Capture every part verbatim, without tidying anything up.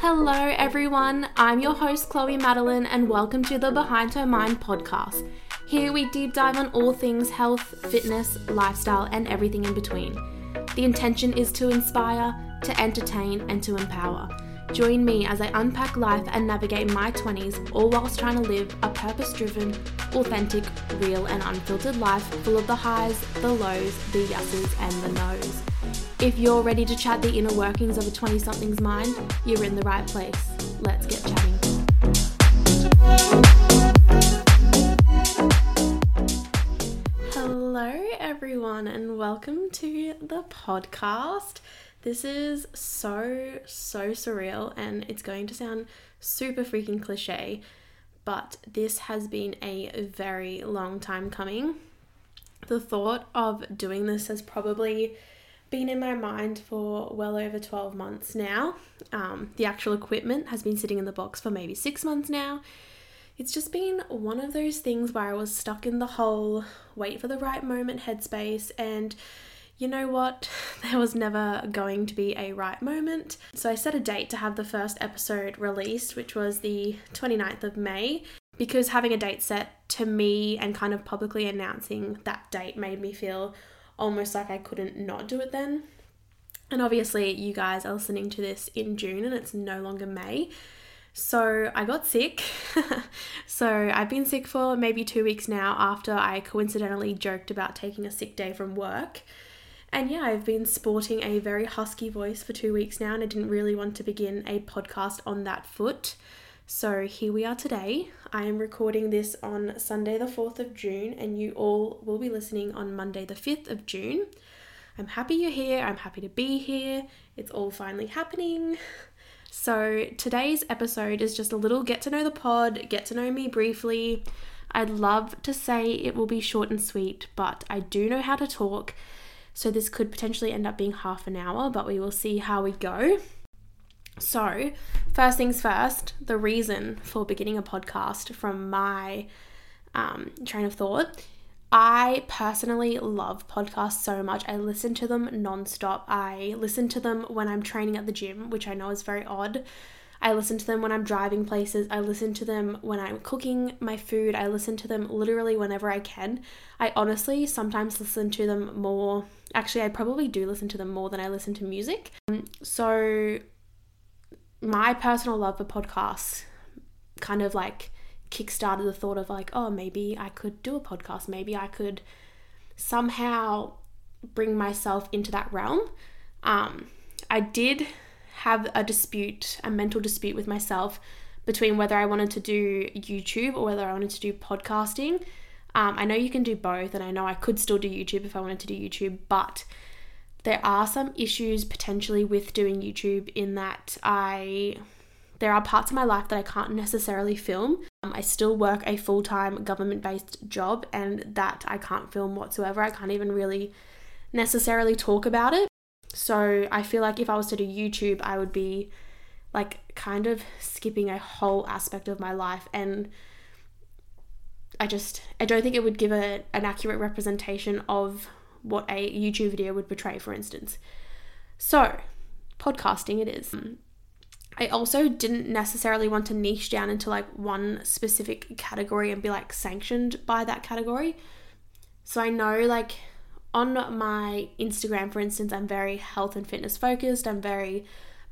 Hello everyone, I'm your host Chloe Madeline and welcome to the Behind Her Mind podcast. Here we deep dive on all things health, fitness, lifestyle and everything in between. The intention is to inspire, to entertain and to empower. Join me as I unpack life and navigate my twenties, all whilst trying to live a purpose-driven, authentic, real and unfiltered life full of the highs, the lows, the yeses and the nos. If you're ready to chat the inner workings of a twenty-something's mind, you're in the right place. Let's get chatting. Hello everyone and welcome to the podcast. This is so, so surreal and it's going to sound super freaking cliche, but this has been a very long time coming. The thought of doing this has probably been in my mind for well over twelve months now. Um, the actual equipment has been sitting in the box for maybe six months now. It's just been one of those things where I was stuck in the whole wait for the right moment headspace and you know what? There was never going to be a right moment. So I set a date to have the first episode released, which was the twenty-ninth of May, because having a date set to me and kind of publicly announcing that date made me feel almost like I couldn't not do it then. And obviously you guys are listening to this in June and it's no longer May. So I got sick. So I've been sick for maybe two weeks now after I coincidentally joked about taking a sick day from work. And yeah, I've been sporting a very husky voice for two weeks now and I didn't really want to begin a podcast on that foot. So here we are today. I am recording this on Sunday the fourth of June and you all will be listening on Monday the fifth of June. I'm happy you're here. I'm happy to be here. It's all finally happening. So today's episode is just a little get to know the pod, get to know me briefly. I'd love to say it will be short and sweet, but I do know how to talk. So this could potentially end up being half an hour, but we will see how we go. So first things first, the reason for beginning a podcast from my um, train of thought. I personally love podcasts so much. I listen to them nonstop. I listen to them when I'm training at the gym, which I know is very odd. I listen to them when I'm driving places. I listen to them when I'm cooking my food. I listen to them literally whenever I can. I honestly sometimes listen to them more. Actually, I probably do listen to them more than I listen to music. Um, so my personal love for podcasts kind of like kickstarted the thought of like, oh, maybe I could do a podcast. Maybe I could somehow bring myself into that realm. Um, I did... have a dispute, a mental dispute with myself between whether I wanted to do YouTube or whether I wanted to do podcasting. Um, I know you can do both and I know I could still do YouTube if I wanted to do YouTube, but there are some issues potentially with doing YouTube in that I, there are parts of my life that I can't necessarily film. Um, I still work a full-time government-based job and that I can't film whatsoever. I can't even really necessarily talk about it. So I feel like if I was to do YouTube, I would be like kind of skipping a whole aspect of my life. And I just, I don't think it would give a, an accurate representation of what a YouTube video would portray, for instance. So podcasting it is. I also didn't necessarily want to niche down into like one specific category and be like sanctioned by that category. So I know like on my Instagram, for instance, I'm very health and fitness focused. I'm very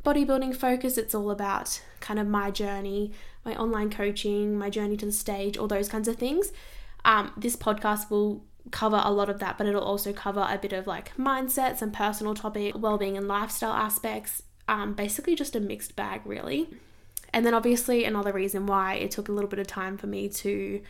bodybuilding focused. It's all about kind of my journey, my online coaching, my journey to the stage, all those kinds of things. Um, this podcast will cover a lot of that, but it'll also cover a bit of like mindsets and personal topic, wellbeing and lifestyle aspects. Um, basically just a mixed bag really. And then obviously another reason why it took a little bit of time for me to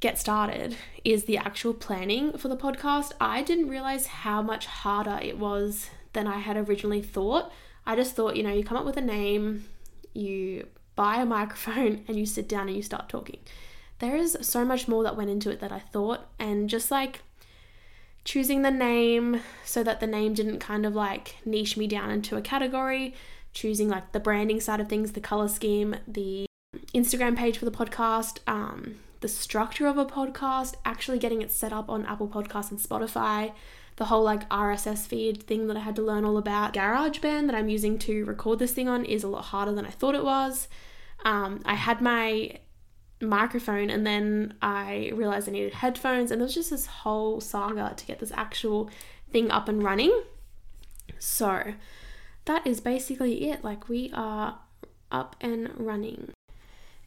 get started is the actual planning for the podcast. I didn't realize how much harder it was than I had originally thought. I just thought, you know, you come up with a name, you buy a microphone and you sit down and you start talking. There is so much more that went into it that I thought, and just like choosing the name so that the name didn't kind of like niche me down into a category, choosing like the branding side of things, the color scheme, the Instagram page for the podcast, um, the structure of a podcast, actually getting it set up on Apple Podcasts and Spotify, the whole like R S S feed thing that I had to learn all about. GarageBand that I'm using to record this thing on is a lot harder than I thought it was. Um, I had my microphone and then I realized I needed headphones, and there was just this whole saga to get this actual thing up and running. So that is basically it. Like, we are up and running.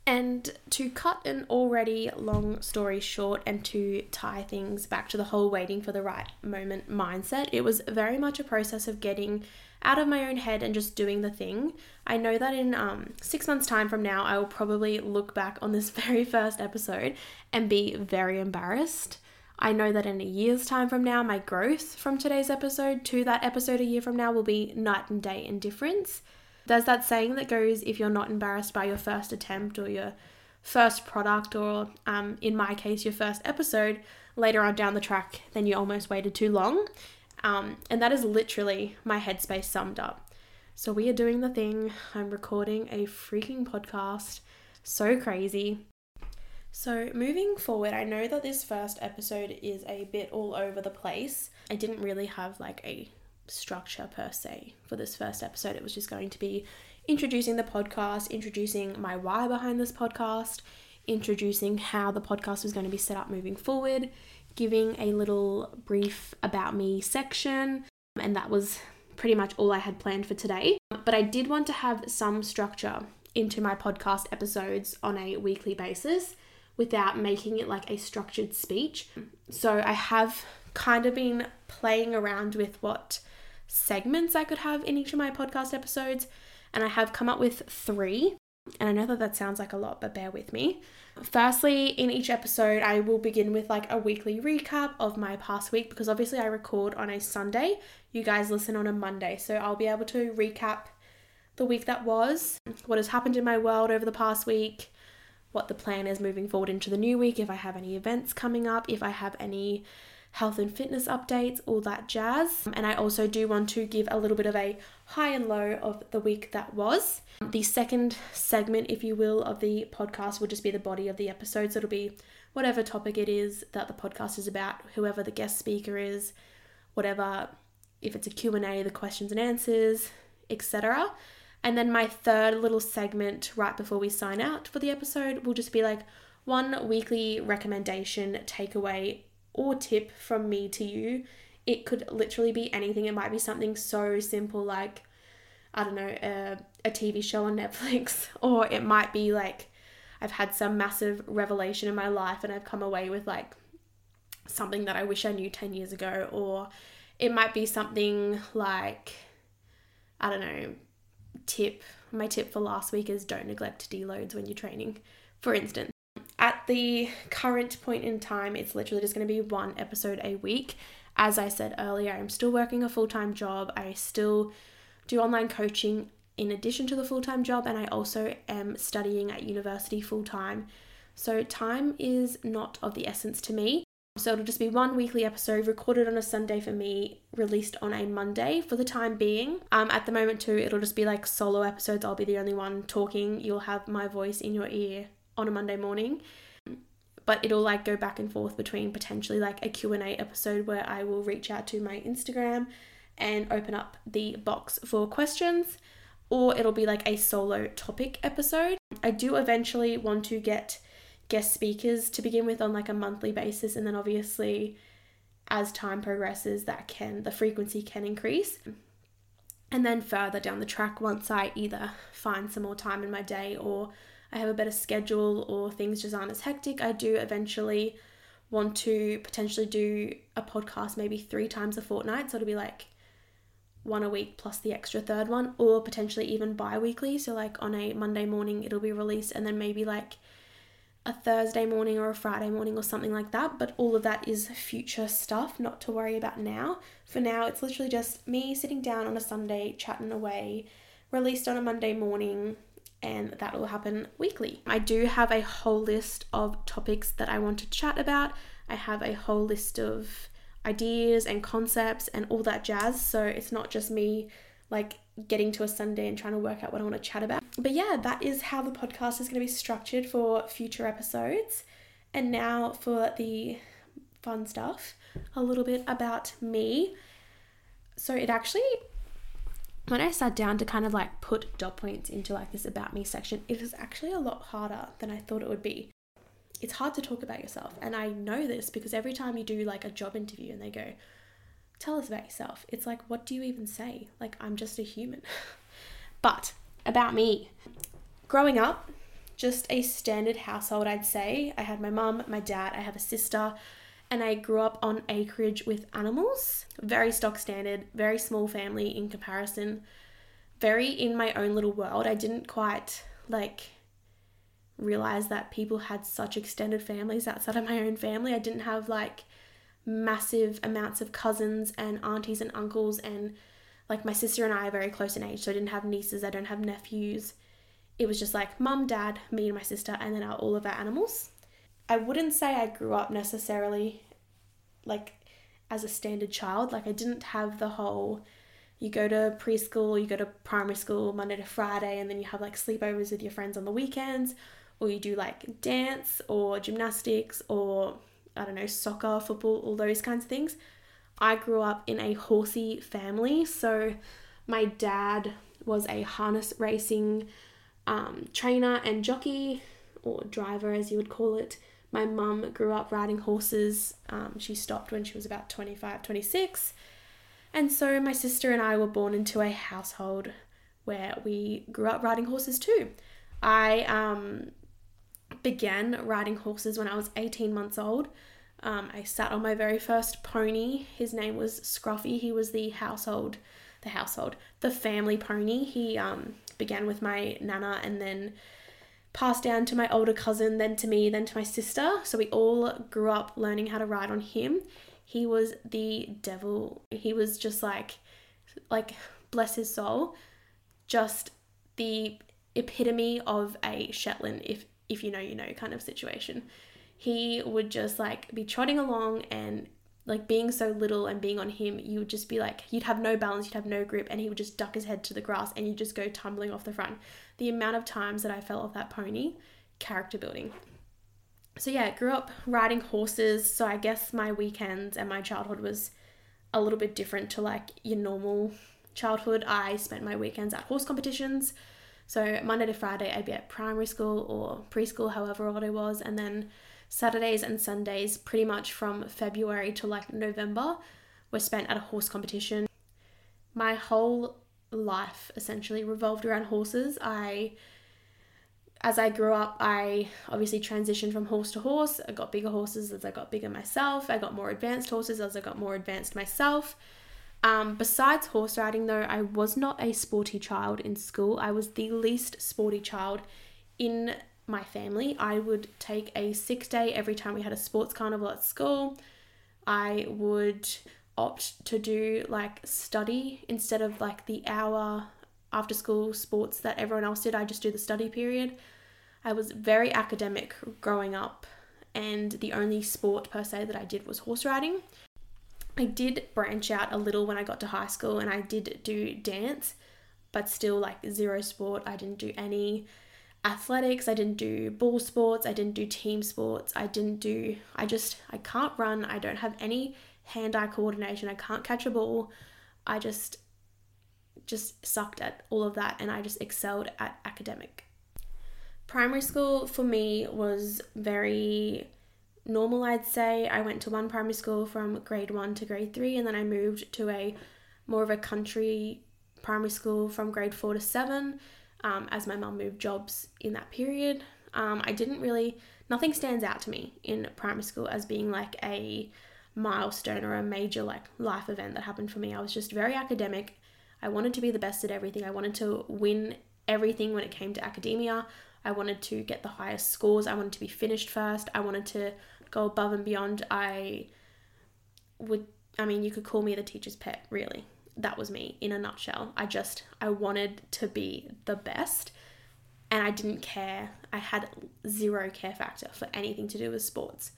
And to cut an already long story short and to tie things back to the whole waiting for the right moment mindset, it was very much a process of getting out of my own head and just doing the thing. I know that in um, six months' time from now, I will probably look back on this very first episode and be very embarrassed. I know that in a year's time from now, my growth from today's episode to that episode a year from now will be night and day in difference. There's that saying that goes, if you're not embarrassed by your first attempt or your first product or, um, in my case, your first episode, later on down the track, then you almost waited too long. Um, and that is literally my headspace summed up. So we are doing the thing. I'm recording a freaking podcast. So crazy. So moving forward, I know that this first episode is a bit all over the place. I didn't really have like a structure per se for this first episode. It was just going to be introducing the podcast, introducing my why behind this podcast, introducing how the podcast was going to be set up moving forward, giving a little brief about me section, and that was pretty much all I had planned for today. But I did want to have some structure into my podcast episodes on a weekly basis without making it like a structured speech. So I have kind of been playing around with what segments I could have in each of my podcast episodes, and I have come up with three, and I know that that sounds like a lot, but bear with me. Firstly, in each episode I will begin with like a weekly recap of my past week, because obviously I record on a Sunday, you guys listen on a Monday, so I'll be able to recap the week that was, what has happened in my world over the past week, what the plan is moving forward into the new week, if I have any events coming up, if I have any health and fitness updates, all that jazz. And I also do want to give a little bit of a high and low of the week that was. The second segment, if you will, of the podcast will just be the body of the episode. So it'll be whatever topic it is that the podcast is about, whoever the guest speaker is, whatever, if it's a Q and A, the questions and answers, et cetera. And then my third little segment right before we sign out for the episode will just be like one weekly recommendation, takeaway, or tip from me to you. It could literally be anything. It might be something so simple like, I don't know, a, a T V show on Netflix, or it might be like, I've had some massive revelation in my life and I've come away with like something that I wish I knew ten years ago, or it might be something like, I don't know, tip. My tip for last week is don't neglect deloads when you're training, for instance. At the current point in time, it's literally just going to be one episode a week. As I said earlier, I'm still working a full-time job. I still do online coaching in addition to the full-time job, and I also am studying at university full-time. So time is not of the essence to me. So it'll just be one weekly episode recorded on a Sunday for me, released on a Monday for the time being. Um, at the moment too, it'll just be like solo episodes. I'll be the only one talking. You'll have my voice in your ear on a Monday morning, but it'll like go back and forth between potentially like a Q and A episode where I will reach out to my Instagram and open up the box for questions, or it'll be like a solo topic episode. I do eventually want to get guest speakers to begin with on like a monthly basis, and then obviously as time progresses that can, the frequency can increase. And then further down the track, once I either find some more time in my day or I have a better schedule or things just aren't as hectic, I do eventually want to potentially do a podcast maybe three times a fortnight. So it'll be like one a week plus the extra third one, or potentially even bi-weekly. So like on a Monday morning, it'll be released, and then maybe like a Thursday morning or a Friday morning or something like that. But all of that is future stuff, not to worry about now. For now, it's literally just me sitting down on a Sunday, chatting away, released on a Monday morning, and that will happen weekly. I do have a whole list of topics that I want to chat about. I have a whole list of ideas and concepts and all that jazz. So it's not just me like getting to a Sunday and trying to work out what I want to chat about. But yeah, that is how the podcast is going to be structured for future episodes. And now for the fun stuff, a little bit about me. So it actually, when I sat down to kind of like put dot points into like this about me section, it was actually a lot harder than I thought it would be. It's hard to talk about yourself. And I know this because every time you do like a job interview and they go, tell us about yourself, it's like, what do you even say? Like, I'm just a human. But about me, growing up, just a standard household, I'd say. I had my mum, my dad, I have a sister, and I grew up on acreage with animals. Very stock standard, very small family in comparison, very in my own little world. I didn't quite like realize that people had such extended families outside of my own family. I didn't have like massive amounts of cousins and aunties and uncles, and like my sister and I are very close in age, so I didn't have nieces, I don't have nephews. It was just like mum, dad, me and my sister, and then our, all of our animals. I wouldn't say I grew up necessarily like as a standard child. Like I didn't have the whole, you go to preschool, you go to primary school Monday to Friday, and then you have like sleepovers with your friends on the weekends, or you do like dance or gymnastics or I don't know, soccer, football, all those kinds of things. I grew up in a horsey family. So my dad was a harness racing Um, trainer and jockey, or driver as you would call it. My mum grew up riding horses. Um, she stopped when she was about twenty-five, twenty-six. And so my sister and I were born into a household where we grew up riding horses too. I um, began riding horses when I was eighteen months old. Um, I sat on my very first pony. His name was Scruffy. He was the household, the household, the family pony. He, um, began with my nana and then passed down to my older cousin, then to me, then to my sister. So we all grew up learning how to ride on him. He was the devil. He was just like, like, bless his soul, just the epitome of a Shetland, if, if you know, you know, kind of situation. He would just like be trotting along and like being so little and being on him, you would just be like, you'd have no balance, you'd have no grip, and he would just duck his head to the grass and you'd just go tumbling off the front. The amount of times that I fell off that pony, character building. So yeah, I grew up riding horses. So I guess my weekends and my childhood was a little bit different to like your normal childhood. I spent my weekends at horse competitions. So Monday to Friday, I'd be at primary school or preschool, however old I was. And then Saturdays and Sundays, pretty much from February to like November, were spent at a horse competition. My whole life essentially revolved around horses. I, as I grew up, I obviously transitioned from horse to horse. I got bigger horses as I got bigger myself. I got more advanced horses as I got more advanced myself. Um, besides horse riding though, I was not a sporty child in school. I was the least sporty child in my family. I would take a sick day every time we had a sports carnival at school. I would opt to do like study instead of like the hour after school sports that everyone else did. I just do the study period. I was very academic growing up, and the only sport per se that I did was horse riding. I did branch out a little when I got to high school, and I did do dance, but still like zero sport. I didn't do any athletics, I didn't do ball sports, I didn't do team sports, I didn't do, I just, I can't run, I don't have any hand-eye coordination, I can't catch a ball, I just, just sucked at all of that, and I just excelled at academic. Primary school for me was very normal, I'd say. I went to one primary school from grade one to grade three, and then I moved to a more of a country primary school from grade four to seven, Um, as my mum moved jobs in that period. Um, I didn't really, nothing stands out to me in primary school as being like a milestone or a major like life event that happened for me. I was just very academic. I wanted to be the best at everything. I wanted to win everything when it came to academia. I wanted to get the highest scores. I wanted to be finished first. I wanted to go above and beyond. I would, I mean, you could call me the teacher's pet, really. That was me in a nutshell. I just, I wanted to be the best, and I didn't care. I had zero care factor for anything to do with sports.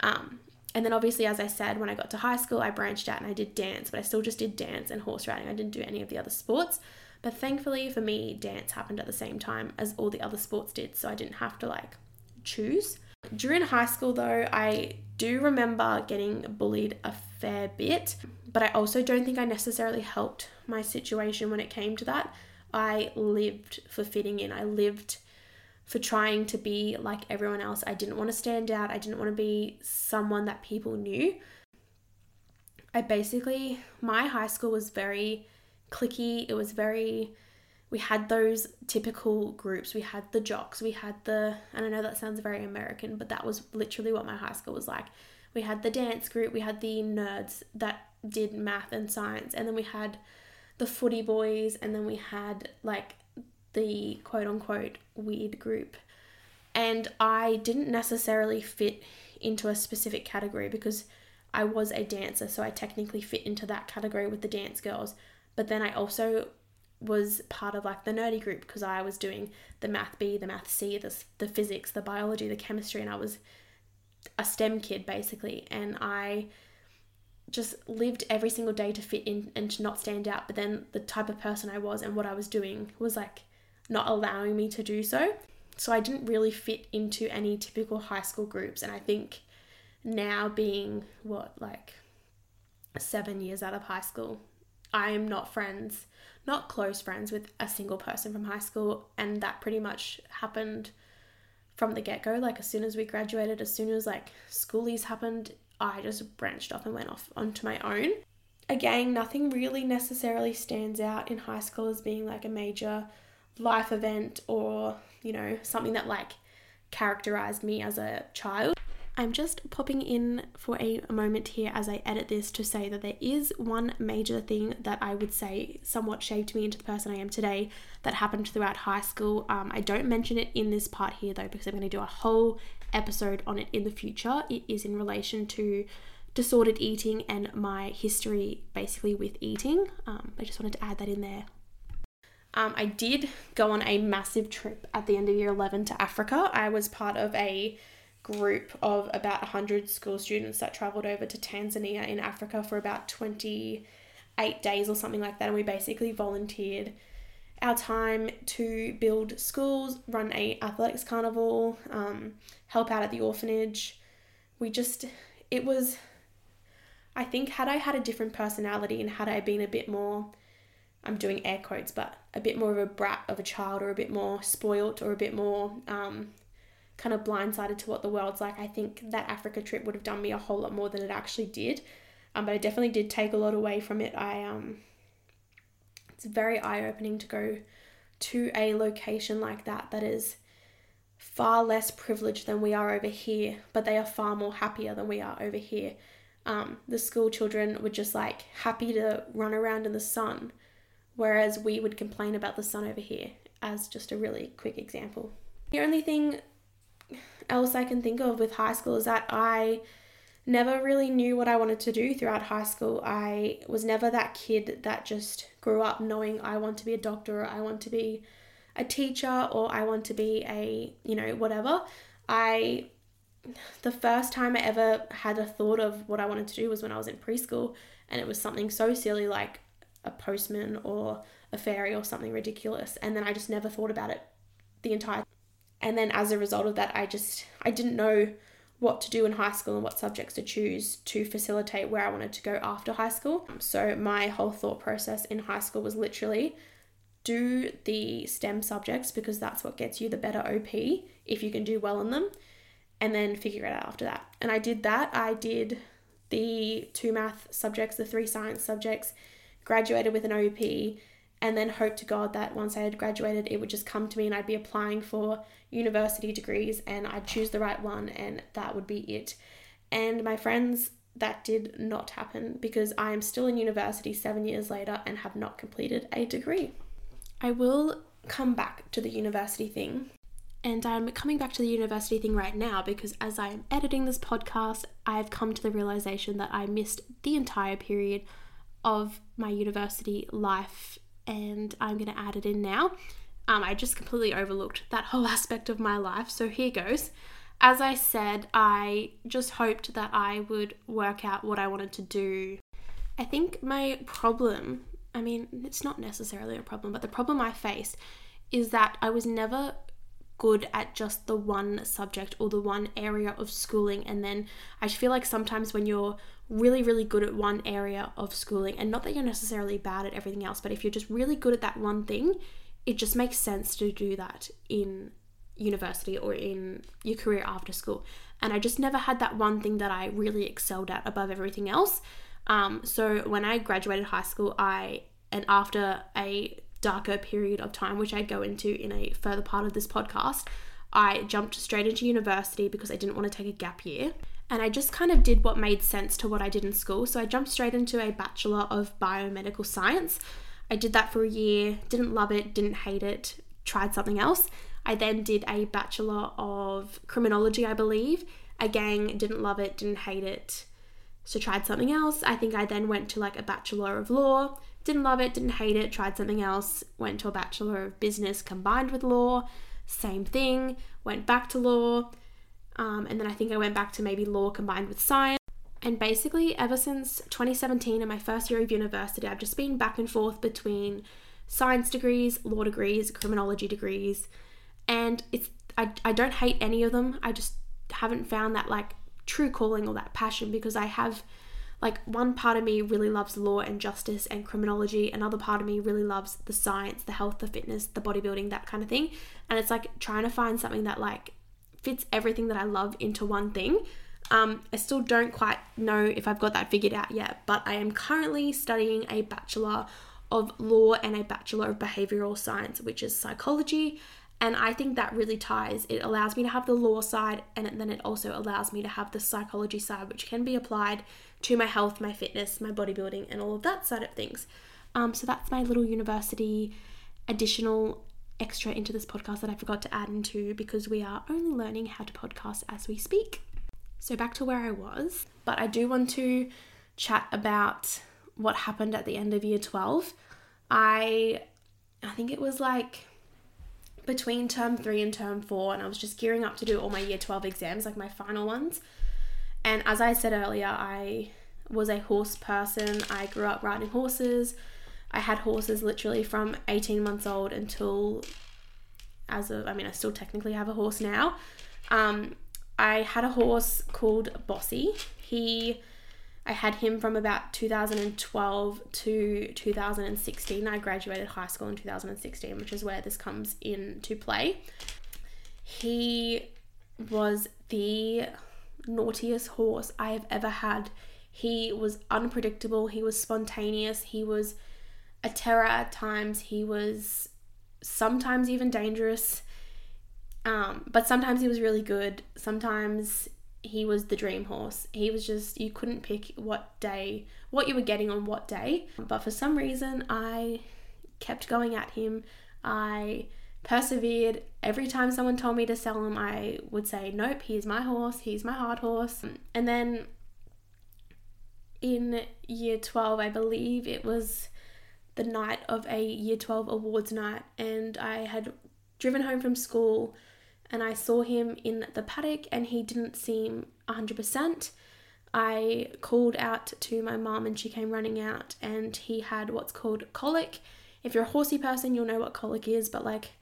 Um, and then obviously, as I said, when I got to high school, I branched out and I did dance, but I still just did dance and horse riding. I didn't do any of the other sports, but thankfully for me, dance happened at the same time as all the other sports did. So I didn't have to like choose. During high school though, I do remember getting bullied a fair bit, but I also don't think I necessarily helped my situation when it came to that. I lived for fitting in. I lived for trying to be like everyone else. I didn't want to stand out. I didn't want to be someone that people knew. I basically, my high school was very cliquey. It was very, we had those typical groups. We had the jocks. We had the, and I know that sounds very American, but that was literally what my high school was like. We had the dance group. We had the nerds that did math and science. And then we had the footy boys. And then we had like the quote unquote weird group. And I didn't necessarily fit into a specific category because I was a dancer, so I technically fit into that category with the dance girls. But then I also was part of like the nerdy group because I was doing the math B, the math C, the, the physics, the biology, the chemistry, and I was a STEM kid basically. And I just lived every single day to fit in and to not stand out. But then the type of person I was and what I was doing was like not allowing me to do so. So I didn't really fit into any typical high school groups. And I think now being what, like seven years out of high school, I am not friends, not close friends with a single person from high school. And that pretty much happened from the get-go. Like as soon as we graduated, as soon as like schoolies happened, I just branched off and went off onto my own. Again, nothing really necessarily stands out in high school as being like a major life event or, you know, something that like characterized me as a child. I'm just popping in for a moment here as I edit this to say that there is one major thing that I would say somewhat shaped me into the person I am today that happened throughout high school. Um, I don't mention it in this part here though, because I'm going to do a whole episode on it in the future. It is in relation to disordered eating and my history basically with eating. Um, I just wanted to add that in there. Um, I did go on a massive trip at the end of year eleven to Africa. I was part of a group of about one hundred school students that traveled over to Tanzania in Africa for about twenty-eight days or something like that, and we basically volunteered our time to build schools, run a athletics carnival, um, help out at the orphanage. We just, it was, I think had I had a different personality and had I been a bit more, I'm doing air quotes, but a bit more of a brat of a child or a bit more spoilt or a bit more um kind of blindsided to what the world's like, I think that Africa trip would have done me a whole lot more than it actually did. Um, but I definitely did take a lot away from it. I um, it's very eye-opening to go to a location like that that is far less privileged than we are over here, but they are far more happier than we are over here. Um, the school children were just like happy to run around in the sun, whereas we would complain about the sun over here, as just a really quick example. The only thing else I can think of with high school is that I never really knew what I wanted to do throughout high school. I was never that kid that just grew up knowing I want to be a doctor or I want to be a teacher or I want to be a, you know, whatever. I, the first time I ever had a thought of what I wanted to do was when I was in preschool, and it was something so silly like a postman or a fairy or something ridiculous, and then I just never thought about it the entire And then as a result of that, I just, I didn't know what to do in high school and what subjects to choose to facilitate where I wanted to go after high school. So my whole thought process in high school was literally do the STEM subjects because that's what gets you the better O P if you can do well in them, and then figure it out after that. And I did that. I did the two math subjects, the three science subjects, graduated with an O P, and then hope to God that once I had graduated, it would just come to me and I'd be applying for university degrees and I'd choose the right one and that would be it. And my friends, that did not happen because I am still in university seven years later and have not completed a degree. I will come back to the university thing. And I'm coming back to the university thing right now because as I am editing this podcast, I've come to the realization that I missed the entire period of my university life, and I'm going to add it in now. Um, I just completely overlooked that whole aspect of my life. So here goes. As I said, I just hoped that I would work out what I wanted to do. I think my problem, I mean, it's not necessarily a problem, but the problem I faced is that I was never good at just the one subject or the one area of schooling. And then I feel like sometimes when you're really, really good at one area of schooling, and not that you're necessarily bad at everything else, but if you're just really good at that one thing, it just makes sense to do that in university or in your career after school. And I just never had that one thing that I really excelled at above everything else. Um, so when I graduated high school, I, and after a darker period of time, which I go into in a further part of this podcast, I jumped straight into university because I didn't want to take a gap year. And I just kind of did what made sense to what I did in school. So I jumped straight into a Bachelor of Biomedical Science. I did that for a year, didn't love it, didn't hate it, tried something else. I then did a Bachelor of Criminology, I believe. Again, didn't love it, didn't hate it, so tried something else. I think I then went to like a Bachelor of Law, didn't love it, didn't hate it, tried something else, went to a Bachelor of Business combined with law, same thing, went back to law, um, and then I think I went back to maybe law combined with science. And basically ever since twenty seventeen, in my first year of university, I've just been back and forth between science degrees, law degrees, criminology degrees, and it's I, I don't hate any of them. I just haven't found that like true calling or that passion, because I have like one part of me really loves law and justice and criminology, another part of me really loves the science, the health, the fitness, the bodybuilding, that kind of thing. And it's like trying to find something that like fits everything that I love into one thing. Um, I still don't quite know if I've got that figured out yet, but I am currently studying a Bachelor of Law and a Bachelor of Behavioural Science, which is psychology. And I think that really ties. It allows me to have the law side, and then it also allows me to have the psychology side, which can be applied to my health, my fitness, my bodybuilding, and all of that side of things. Um, so that's my little university additional extra into this podcast that I forgot to add into, because we are only learning how to podcast as we speak. So back to where I was, but I do want to chat about what happened at the end of year twelve. I, I think it was like between term three and term four, and I was just gearing up to do all my year twelve exams, like my final ones. And as I said earlier, I was a horse person. I grew up riding horses. I had horses literally from eighteen months old until, as of, I mean, I still technically have a horse now. Um, I had a horse called Bossy. He, I had him from about two thousand twelve to two thousand sixteen. I graduated high school in two thousand sixteen, which is where this comes into play. He was the naughtiest horse I have ever had. He was unpredictable. He was spontaneous. He was a terror at times. He was sometimes even dangerous. Um, but sometimes he was really good. Sometimes he was the dream horse. He was just, you couldn't pick what day, what you were getting on what day. But for some reason, I kept going at him. I persevered. Every time someone told me to sell him, I would say, nope, he's my horse. He's my hard horse. And then in year twelve, I believe it was the night of a year twelve awards night. And I had driven home from school, and I saw him in the paddock, and he didn't seem one hundred percent. I called out to my mum, and she came running out, and he had what's called colic. If you're a horsey person, you'll know what colic is, but like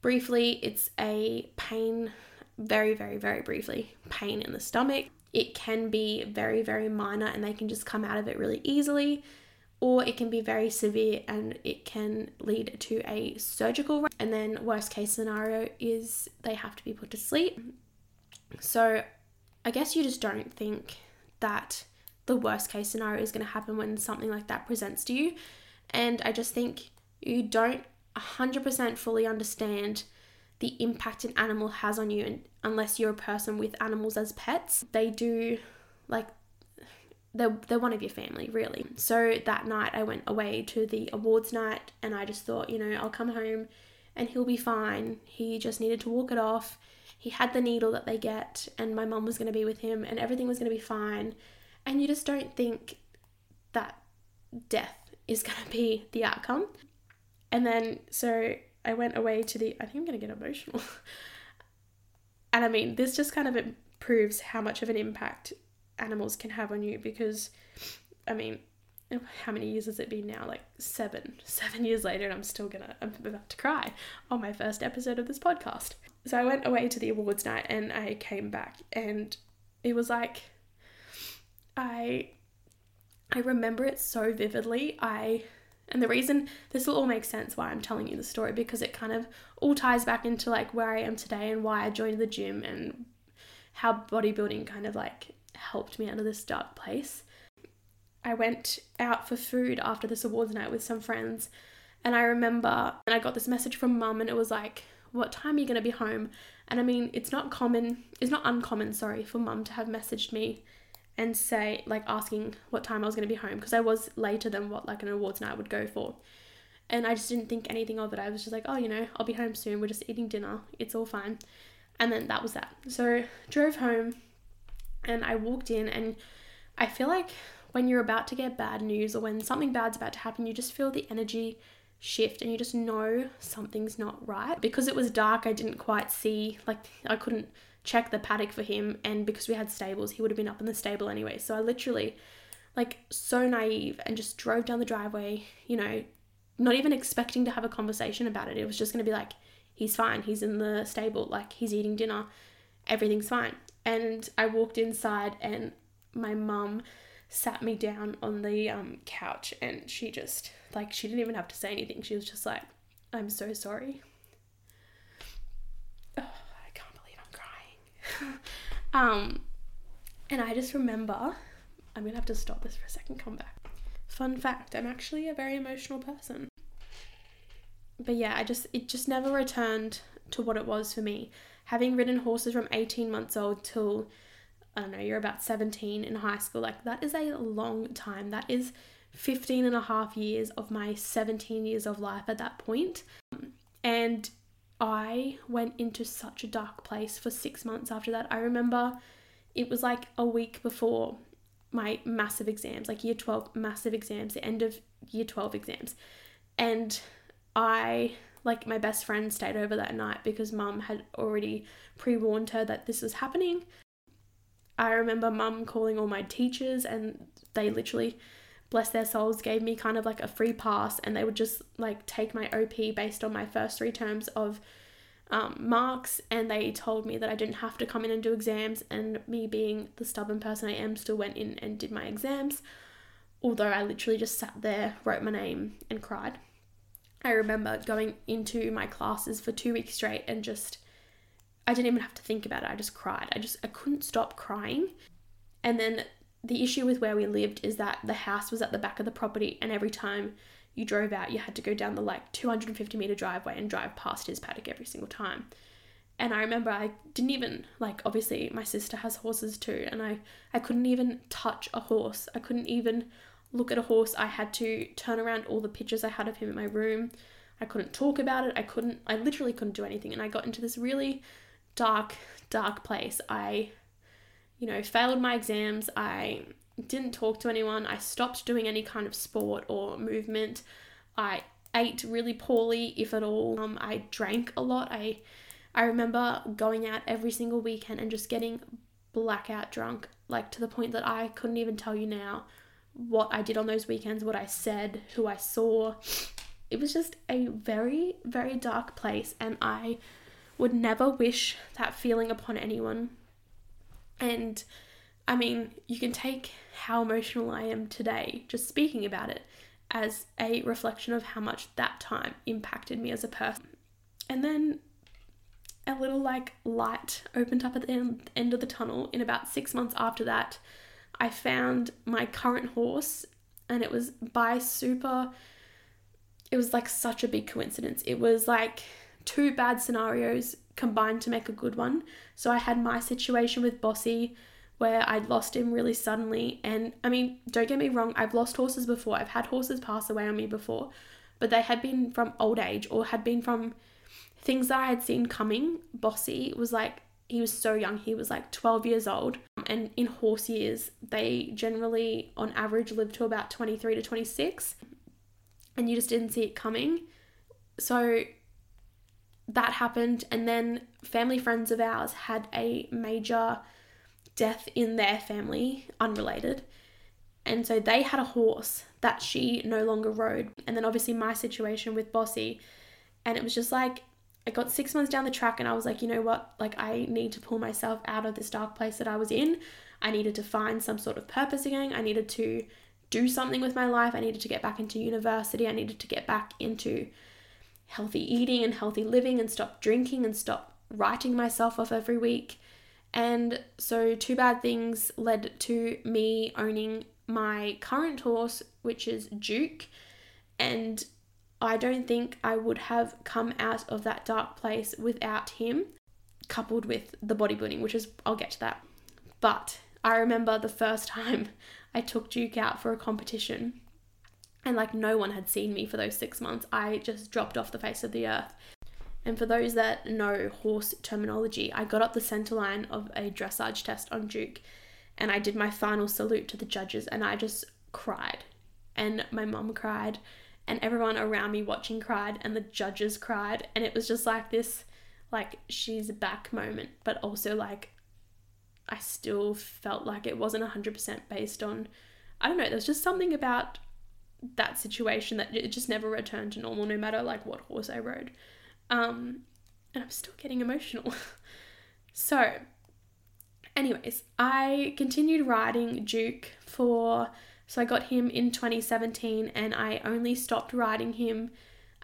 briefly, it's a pain, very, very, very briefly, pain in the stomach. It can be very, very minor, and they can just come out of it really easily, or it can be very severe and it can lead to a surgical. And then worst case scenario is they have to be put to sleep. So I guess you just don't think that the worst case scenario is going to happen when something like that presents to you. And I just think you don't one hundred percent fully understand the impact an animal has on you, and unless you're a person with animals as pets. They do, like, They're, they're one of your family, really. So that night I went away to the awards night, and I just thought, you know, I'll come home and he'll be fine. He just needed to walk it off. He had the needle that they get, and my mum was going to be with him, and everything was going to be fine. And you just don't think that death is going to be the outcome. And then, so I went away to the, I think I'm going to get emotional. And I mean, this just kind of proves how much of an impact animals can have on you, because I mean how many years has it been now? Like seven, seven years later, and I'm still gonna, I'm about to cry on my first episode of this podcast. So I went away to the awards night and I came back, and it was like, I, I remember it so vividly. I, and the reason this will all make sense why I'm telling you the story, because it kind of all ties back into like where I am today and why I joined the gym and how bodybuilding kind of like helped me out of this dark place. I went out for food after this awards night with some friends, and I remember, and I got this message from mum, and it was like, what time are you going to be home? And I mean, it's not common, it's not uncommon, sorry, for mum to have messaged me and say, like, asking what time I was going to be home, because I was later than what like an awards night would go for. And I just didn't think anything of it. I was just like, oh, you know, I'll be home soon. We're just eating dinner. It's all fine. And then that was that. So drove home and I walked in, and I feel like when you're about to get bad news or when something bad's about to happen, you just feel the energy shift and you just know something's not right. Because it was dark, I didn't quite see, like I couldn't check the paddock for him, and because we had stables, he would have been up in the stable anyway. So I literally, like, so naive, and just drove down the driveway, you know, not even expecting to have a conversation about it. It was just going to be like, he's fine, he's in the stable, like he's eating dinner, everything's fine. And I walked inside and my mum sat me down on the um, couch, and she just, like, she didn't even have to say anything. She was just like, I'm so sorry. Oh, I can't believe I'm crying. um, and I just remember, I'm going to have to stop this for a second, come back. Fun fact, I'm actually a very emotional person. But yeah, I just, it just never returned to what it was for me. Having ridden horses from eighteen months old till, I don't know, you're about seventeen in high school, like that is a long time. That is fifteen and a half years of my seventeen years of life at that point. And I went into such a dark place for six months after that. I remember it was like a week before my massive exams, like year twelve massive exams, the end of year twelve exams. And I, like, my best friend stayed over that night because mum had already pre-warned her that this was happening. I remember mum calling all my teachers, and they literally, bless their souls, gave me kind of like a free pass, and they would just like take my O P based on my first three terms of um, marks, and they told me that I didn't have to come in and do exams, and me being the stubborn person I am, still went in and did my exams, although I literally just sat there, wrote my name and cried. I remember going into my classes for two weeks straight and just, I didn't even have to think about it. I just cried. I just, I couldn't stop crying. And then the issue with where we lived is that the house was at the back of the property, and every time you drove out, you had to go down the like two hundred fifty meter driveway and drive past his paddock every single time. And I remember I didn't even, like, obviously my sister has horses too, and I, I couldn't even touch a horse. I couldn't even look at a horse. I had to turn around all the pictures I had of him in my room. I couldn't talk about it. I couldn't, I literally couldn't do anything. And I got into this really dark, dark place. I, you know, failed my exams. I didn't talk to anyone. I stopped doing any kind of sport or movement. I ate really poorly, if at all. Um, I drank a lot. I, I remember going out every single weekend and just getting blackout drunk, like to the point that I couldn't even tell you now what I did on those weekends, what I said, who I saw. It was just a very, very dark place, and I would never wish that feeling upon anyone. And I mean, you can take how emotional I am today, just speaking about it, as a reflection of how much that time impacted me as a person. And then a little like light opened up at the end of the tunnel. In about six months after that, I found my current horse, and it was by super, it was like such a big coincidence. It was like two bad scenarios combined to make a good one. So I had my situation with Bossy where I lost him really suddenly. And I mean, don't get me wrong, I've lost horses before. I've had horses pass away on me before, but they had been from old age or had been from things that I had seen coming. Bossy was like, he was so young. He was like twelve years old. And in horse years, they generally, on average, live to about twenty-three to twenty-six. And you just didn't see it coming. So that happened. And then family friends of ours had a major death in their family, unrelated. And so they had a horse that she no longer rode. And then obviously my situation with Bossy. And it was just like, I got six months down the track and I was like, you know what? Like, I need to pull myself out of this dark place that I was in. I needed to find some sort of purpose again. I needed to do something with my life. I needed to get back into university. I needed to get back into healthy eating and healthy living and stop drinking and stop writing myself off every week. And so two bad things led to me owning my current horse, which is Duke. And I don't think I would have come out of that dark place without him, coupled with the bodybuilding, which is, I'll get to that. But I remember the first time I took Duke out for a competition and like no one had seen me for those six months. I just dropped off the face of the earth. And for those that know horse terminology, I got up the center line of a dressage test on Duke and I did my final salute to the judges and I just cried. And my mum cried and everyone around me watching cried and the judges cried. And it was just like this, like, she's back moment, but also like, I still felt like it wasn't one hundred percent based on, I don't know, there's just something about that situation that it just never returned to normal, no matter like what horse I rode. Um, and I'm still getting emotional. So anyways, I continued riding Duke for, so I got him in twenty seventeen and I only stopped riding him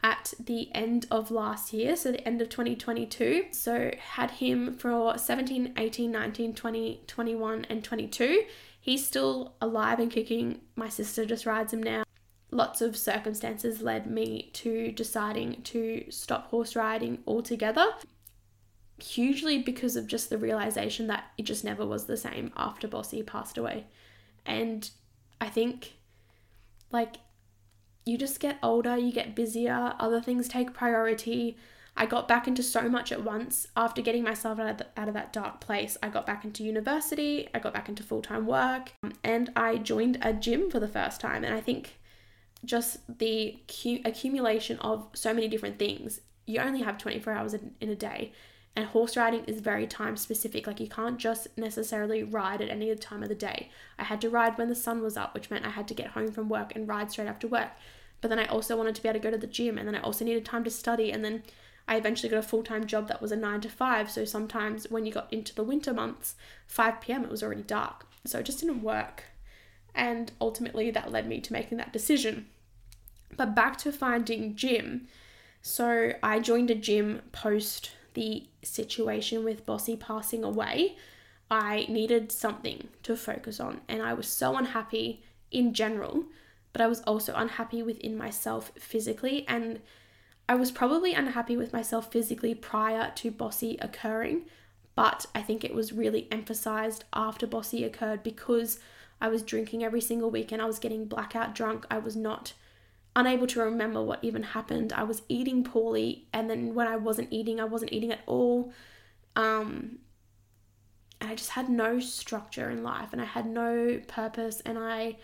at the end of last year, so the end of twenty twenty-two. So had him for seventeen, eighteen, nineteen, twenty, twenty-one and twenty-two. He's still alive and kicking. My sister just rides him now. Lots of circumstances led me to deciding to stop horse riding altogether, hugely because of just the realization that it just never was the same after Bossy passed away. And I think, like, you just get older, you get busier, other things take priority. I got back into so much at once after getting myself out of, the, out of that dark place. I got back into university, I got back into full-time work, and I joined a gym for the first time. And I think just the cu- accumulation of so many different things. You only have twenty-four hours in, in a day, and horse riding is very time specific. Like, you can't just necessarily ride at any time of the day. I had to ride when the sun was up, which meant I had to get home from work and ride straight after work. But then I also wanted to be able to go to the gym, and then I also needed time to study, and then I eventually got a full-time job that was a nine to five. So sometimes when you got into the winter months, five p.m. it was already dark. So it just didn't work. And ultimately that led me to making that decision. But back to finding gym. So I joined a gym post the situation with Bossy passing away. I needed something to focus on, and I was so unhappy in general, but I was also unhappy within myself physically. And I was probably unhappy with myself physically prior to Bossy occurring, but I think it was really emphasized after Bossy occurred because I was drinking every single weekend. I was getting blackout drunk. I was not unable to remember what even happened. I was eating poorly. And then when I wasn't eating, I wasn't eating at all. Um, and I just had no structure in life and I had no purpose, and I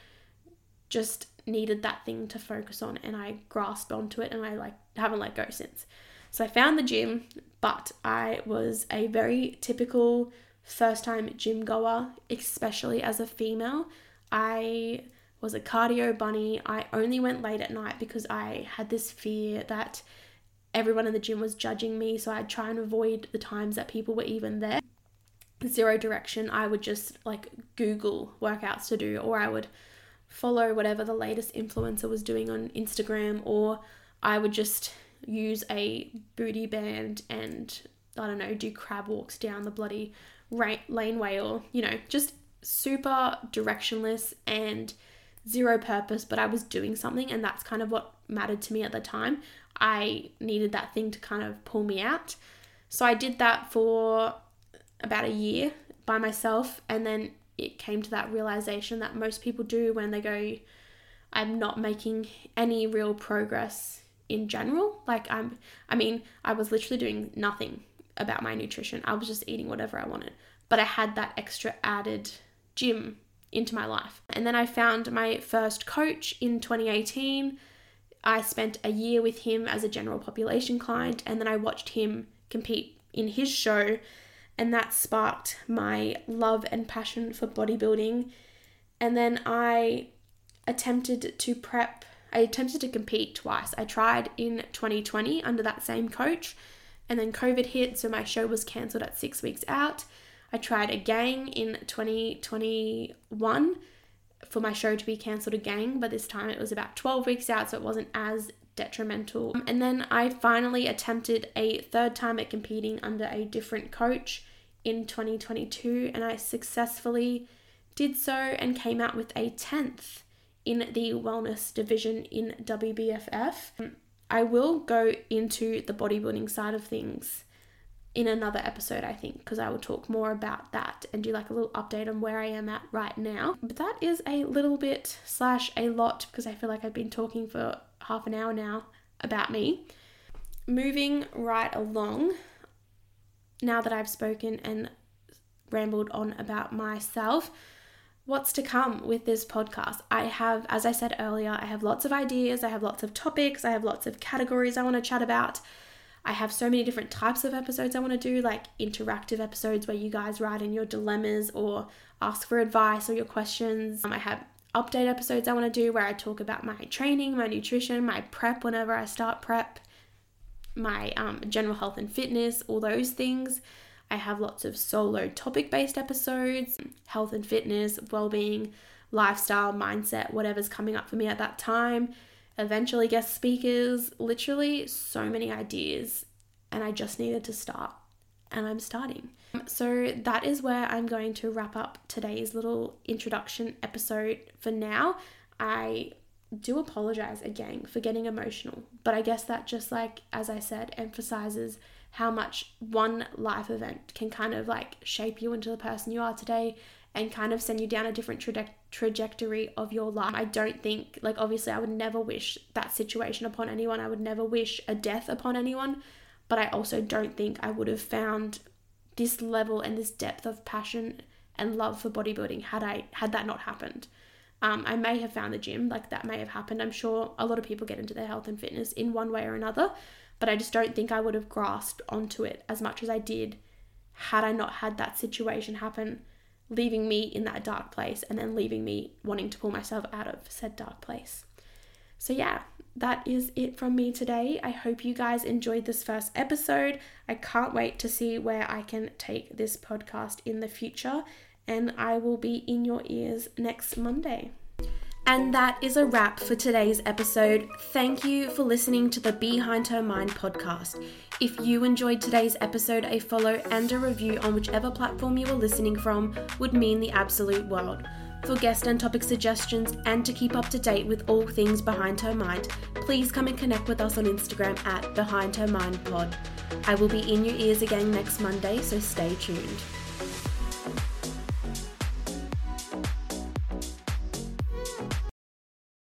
just needed that thing to focus on, and I grasped onto it, and I like haven't let go since. So I found the gym, but I was a very typical first-time gym goer, especially as a female. I was a cardio bunny. I only went late at night because I had this fear that everyone in the gym was judging me, so I'd try and avoid the times that people were even there. Zero direction. I would just like Google workouts to do, or I would follow whatever the latest influencer was doing on Instagram, or I would just use a booty band and, I don't know, do crab walks down the bloody right laneway, or, you know, just super directionless and zero purpose, but I was doing something, and that's kind of what mattered to me at the time. I needed that thing to kind of pull me out. So I did that for about a year by myself, and then it came to that realization that most people do when they go, I'm not making any real progress in general. Like I'm, I mean, I was literally doing nothing about my nutrition. I was just eating whatever I wanted, but I had that extra added gym into my life. And then I found my first coach in twenty eighteen. I spent a year with him as a general population client, and then I watched him compete in his show. And that sparked my love and passion for bodybuilding. And then I attempted to prep, I attempted to compete twice. I tried in twenty twenty under that same coach, and then COVID hit, so my show was cancelled at six weeks out. I tried again in twenty twenty-one for my show to be cancelled again, but this time it was about twelve weeks out, so it wasn't as detrimental. And then I finally attempted a third time at competing under a different coach in twenty twenty-two, and I successfully did so and came out with a tenth in the wellness division in W B F F. I will go into the bodybuilding side of things in another episode, I think, because I will talk more about that and do like a little update on where I am at right now. But that is a little bit slash a lot, because I feel like I've been talking for half an hour now about me. Moving right along, now that I've spoken and rambled on about myself, what's to come with this podcast? I have, as I said earlier, I have lots of ideas, I have lots of topics, I have lots of categories I want to chat about. I have so many different types of episodes I want to do, like interactive episodes where you guys write in your dilemmas or ask for advice or your questions. Um, I have update episodes I want to do where I talk about my training, my nutrition, my prep whenever I start prep, my um, general health and fitness, all those things. I have lots of solo topic-based episodes, health and fitness, well-being, lifestyle, mindset, whatever's coming up for me at that time. Eventually guest speakers, literally so many ideas, and I just needed to start, and I'm starting. So that is where I'm going to wrap up today's little introduction episode for now. I do apologize again for getting emotional, but I guess that just, like, as I said, emphasizes how much one life event can kind of like shape you into the person you are today and kind of send you down a different tra- trajectory of your life. I don't think, like, obviously I would never wish that situation upon anyone. I would never wish a death upon anyone, but I also don't think I would have found this level and this depth of passion and love for bodybuilding had I had that not happened. Um, I may have found the gym, like that may have happened. I'm sure a lot of people get into their health and fitness in one way or another, but I just don't think I would have grasped onto it as much as I did had I not had that situation happen, leaving me in that dark place and then leaving me wanting to pull myself out of said dark place. So yeah, that is it from me today. I hope you guys enjoyed this first episode. I can't wait to see where I can take this podcast in the future, and I will be in your ears next Monday. And that is a wrap for today's episode. Thank you for listening to the Behind Her Mind podcast. If you enjoyed today's episode, a follow and a review on whichever platform you are listening from would mean the absolute world. For guest and topic suggestions and to keep up to date with all things Behind Her Mind, please come and connect with us on Instagram at behindhermindpod. I will be in your ears again next Monday, so stay tuned.